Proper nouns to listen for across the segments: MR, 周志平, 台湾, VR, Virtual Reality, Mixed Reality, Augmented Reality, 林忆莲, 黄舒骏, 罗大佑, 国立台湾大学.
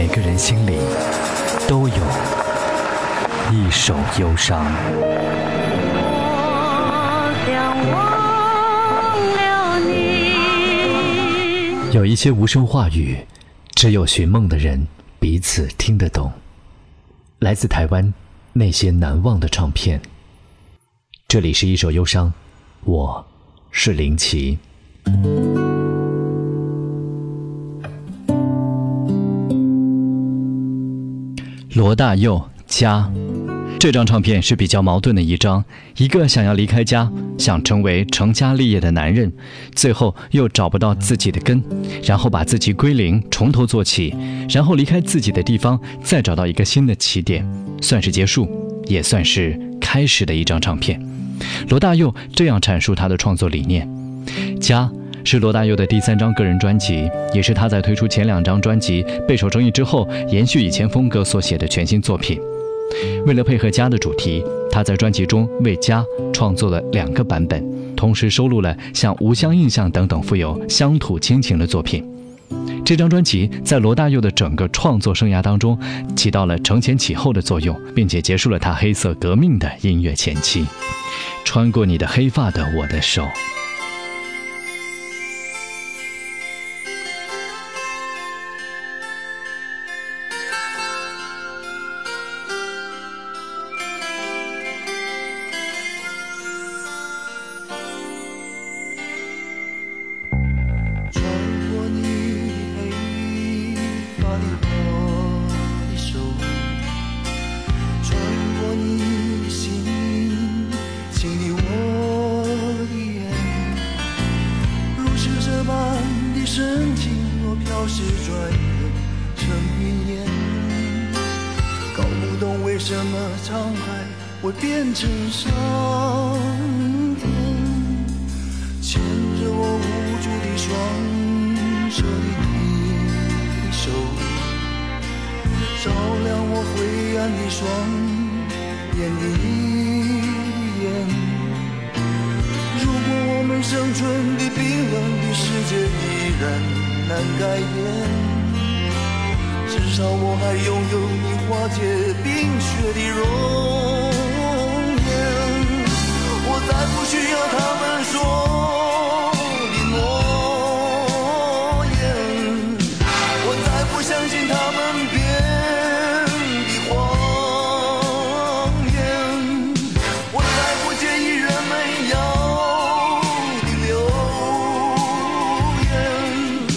每个人心里都有一首忧伤。有一些无声话语，只有寻梦的人彼此听得懂。来自台湾那些难忘的唱片。这里是一首忧伤，我是林奇。罗大佑《家》这张唱片是比较矛盾的一张，一个想要离开家，想成为成家立业的男人，最后又找不到自己的根，然后把自己归零，从头做起，然后离开自己的地方，再找到一个新的起点，算是结束，也算是开始的一张唱片。罗大佑这样阐述他的创作理念。《家》是罗大佑的第3张个人专辑，也是他在推出前2张专辑备受争议之后，延续以前风格所写的全新作品。为了配合家的主题，他在专辑中为家创作了2个版本，同时收录了像《无乡印象》等等富有乡土亲情的作品。这张专辑在罗大佑的整个创作生涯当中起到了承前启后的作用，并且结束了他黑色革命的音乐前期。穿过你的黑发的我的手，为什么沧海会变成桑田？牵着我无助的双手的你手，照亮我灰暗的双眼的眼。如果我们生存的冰冷的世界依然难改变，至少我还拥有你化解冰雪的容颜，我再不需要他们说的诺言，我再不相信他们编的谎言，我再不介意人们要的流言，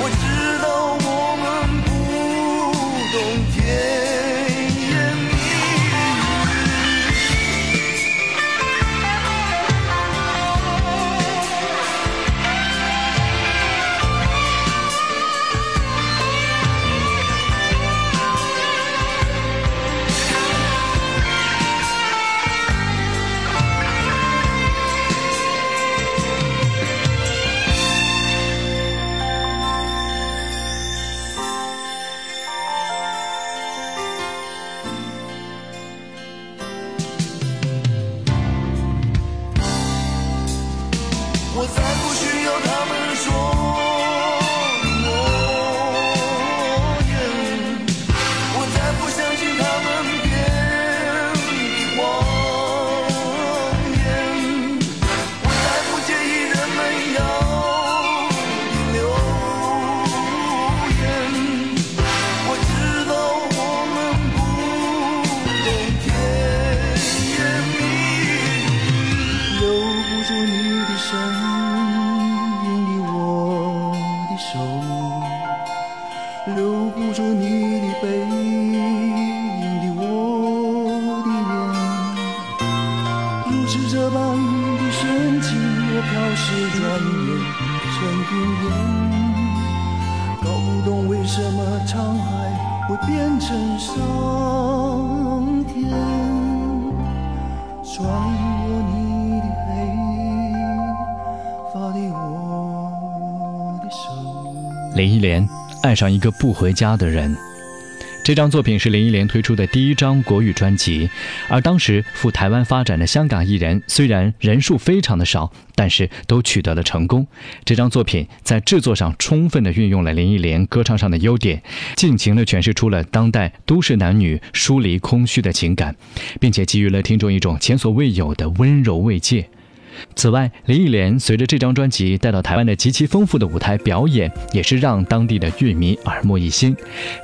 我知道我们不林忆莲爱上一个不回家的人。这张作品是林忆莲推出的第一张国语专辑，而当时赴台湾发展的香港艺人虽然人数非常的少，但是都取得了成功。这张作品在制作上充分地运用了林忆莲歌唱上的优点，尽情地诠释出了当代都市男女疏离空虚的情感，并且给予了听众一种前所未有的温柔慰藉。此外，林忆莲随着这张专辑带到台湾的极其丰富的舞台表演，也是让当地的乐迷耳目一新，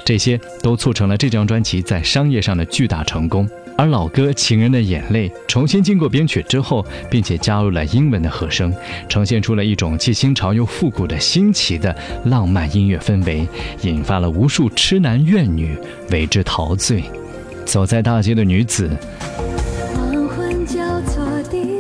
这些都促成了这张专辑在商业上的巨大成功。而老歌《情人的眼泪》重新经过编曲之后，并且加入了英文的和声，呈现出了一种既新潮又复古的新奇的浪漫音乐氛围，引发了无数痴男怨女为之陶醉。走在大街的女子，黄昏交错地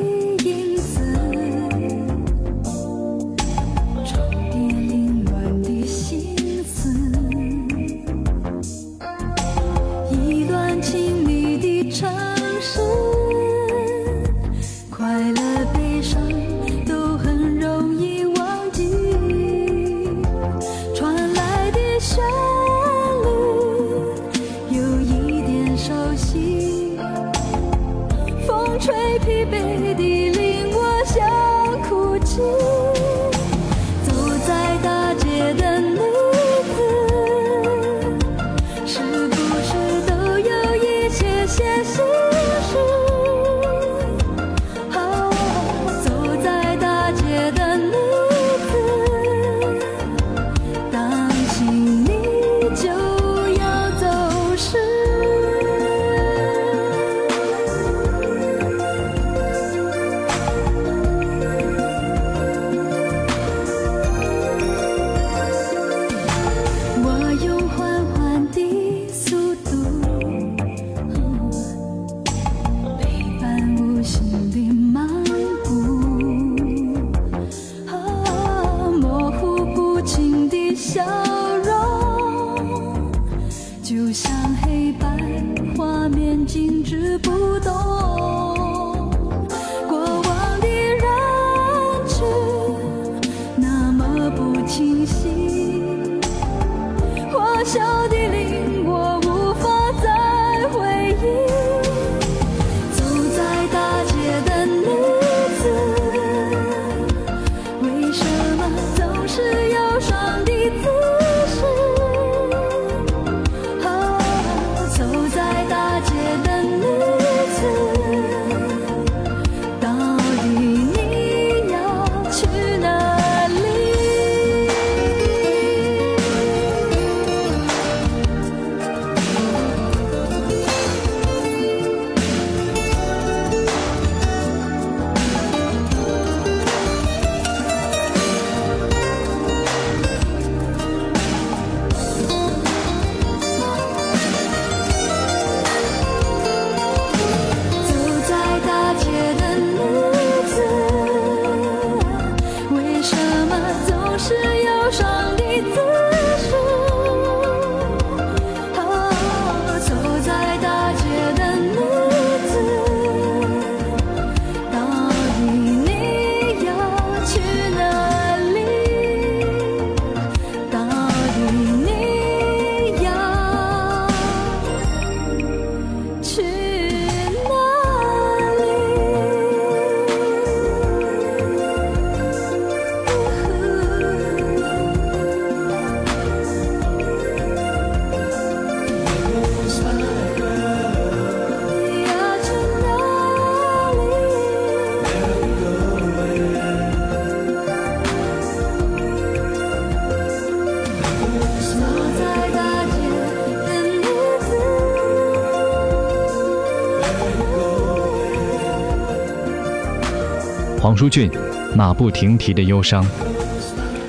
黄舒骏，马不停蹄的忧伤。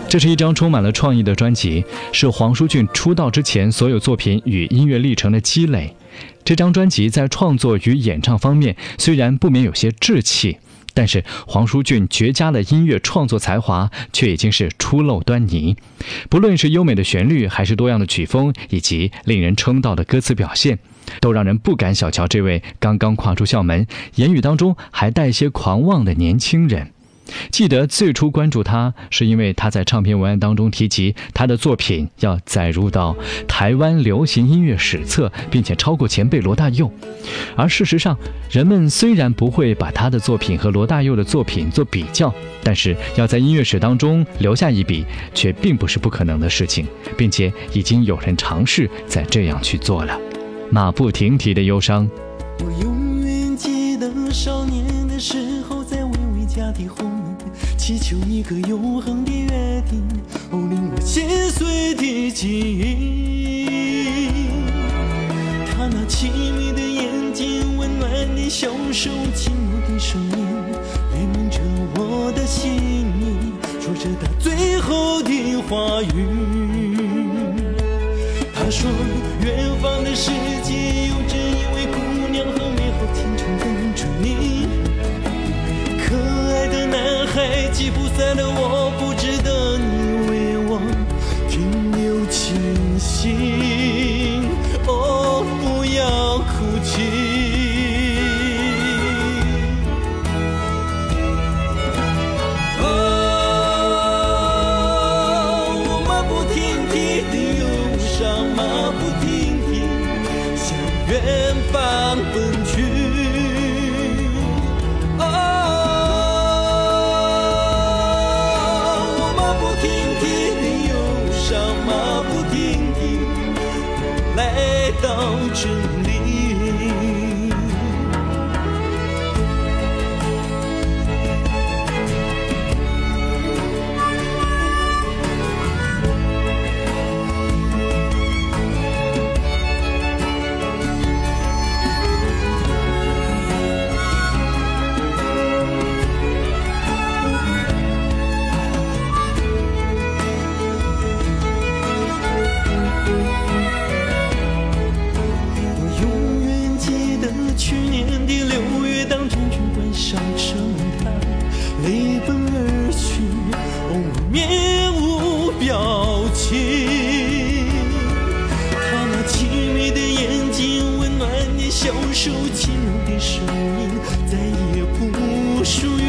这是一张充满了创意的专辑，是黄舒骏出道之前所有作品与音乐历程的积累。这张专辑在创作与演唱方面虽然不免有些稚气，但是黄舒骏绝佳的音乐创作才华却已经是初露端倪。不论是优美的旋律，还是多样的曲风，以及令人称道的歌词表现，都让人不敢小瞧这位刚刚跨出校门，言语当中还带些狂妄的年轻人。记得最初关注他是因为他在唱片文案当中提及他的作品要载入到台湾流行音乐史册，并且超过前辈罗大佑。而事实上，人们虽然不会把他的作品和罗大佑的作品做比较，但是要在音乐史当中留下一笔却并不是不可能的事情，并且已经有人尝试在这样去做了。马不停蹄的忧伤，我永远记得少年的时候在微微家的红门祈求一个永恒的约定，哦，令我心碎的记忆。他那凄迷的眼睛，温暖的小手，轻柔的声音，来蒙着我的心意，说着他最后的话语。他说远方的世界有着一位姑娘和美好青春等着你，可爱的男孩吉普赛的我不值得你为我停留清醒，哦，不要哭泣。远方奔去，哦，我马不停蹄的忧伤，马不停蹄来到这手轻柔的声音，再也不属于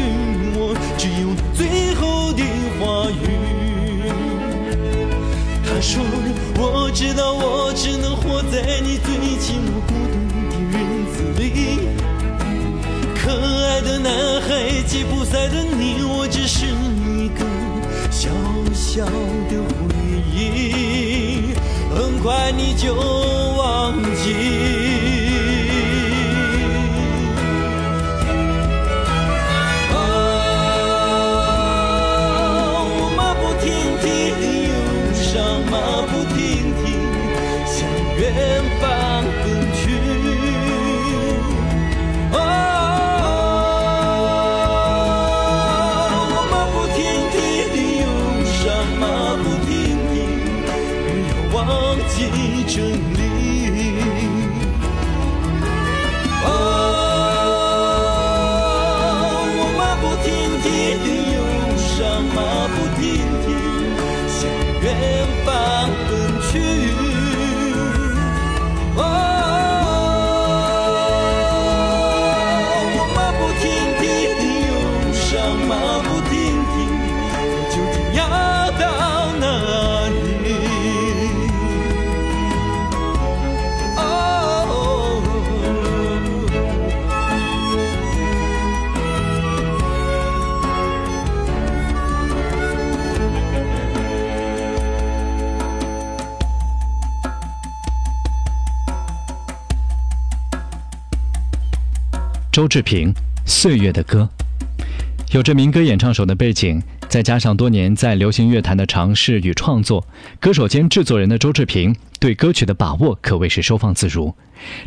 我，只有最后的话语。他说我知道我只能活在你最寂寞孤独的日子里，可爱的男孩吉普赛的你，我只是一个小小的回忆，很快你就忘记。马不停蹄向远方奔去，哦，我马不停蹄的忧伤，马不停蹄不要忘记真理，哦，我马不停蹄的忧伤，马不停蹄向远方奔去，哦，我马不停蹄的忧伤，马不停蹄究竟要到哪里，周志平，岁月的歌。有着民歌演唱手的背景，再加上多年在流行乐坛的尝试与创作，歌手兼制作人的周志平对歌曲的把握可谓是收放自如。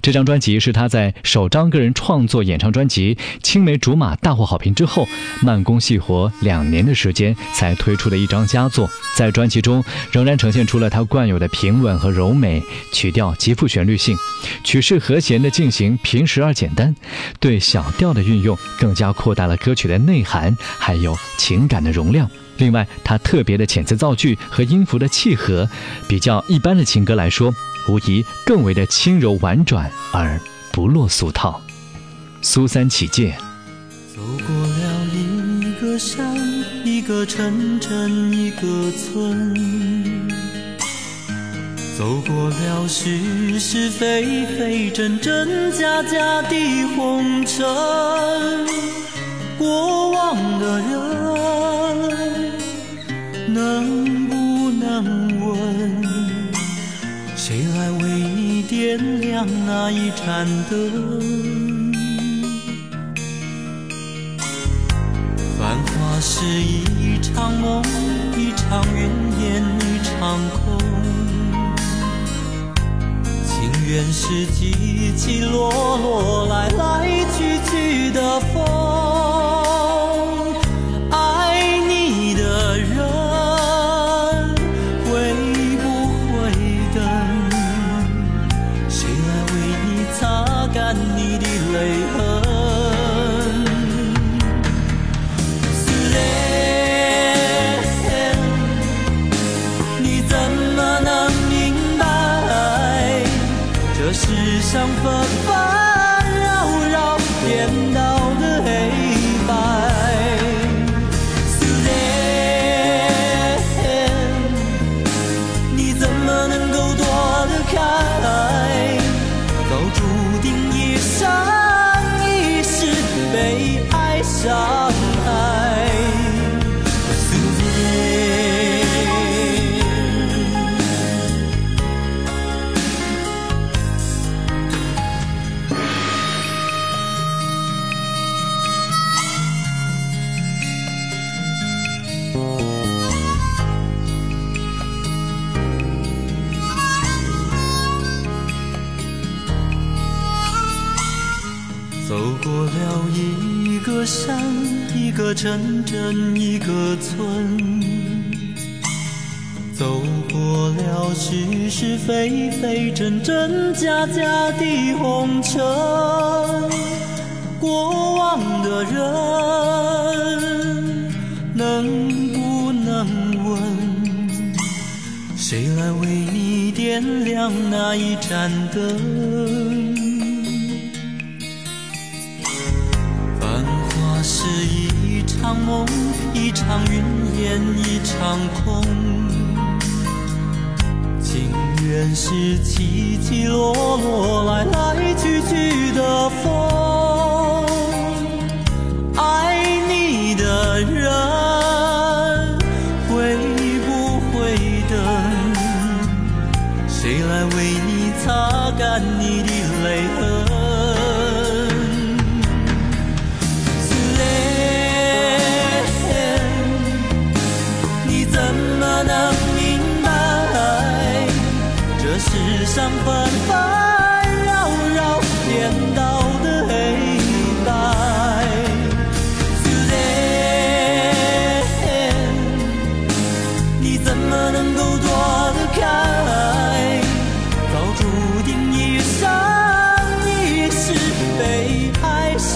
这张专辑是他在首张个人创作演唱专辑《青梅竹马》大获好评之后，慢工细活2年的时间才推出的一张佳作。在专辑中仍然呈现出了他惯有的平稳和柔美，曲调极富旋律性，曲式和弦的进行平实而简单，对小调的运用更加扩大了歌曲的内涵还有情感的容量。另外，他特别的遣词造句和音符的契合，比较一般的情歌来说，无疑更为的轻柔婉转而不落俗套。苏三起解，走过了一个山，一个城镇，一个村，走过了是是非非，真真假假的红尘。过往的人能不能问，谁来为你点亮那一盏灯？繁华是一场梦，一场云烟，一场空。情缘是起起落落，来来去去的风。爱你的人会不会等？谁来为你擦干你的泪痕？像纷繁扰扰颠倒的黑白，你怎么能够躲得开？早注定一生一世被爱伤害。过了一个山，一个城镇，一个村，走过了是是非非，真真假假的红尘。过往的人能不能问，谁来为你点亮那一盏灯？是一场梦，一场云烟，一场空。情缘是起起落落，来来去去的风。爱你的人会不会等？谁来为你擦干你的泪痕？能明白，这世上纷繁扰扰颠倒的黑白。你怎么能够躲得开？早注定一生一世被爱伤。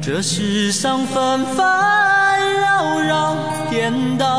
这世上纷繁扰扰颠倒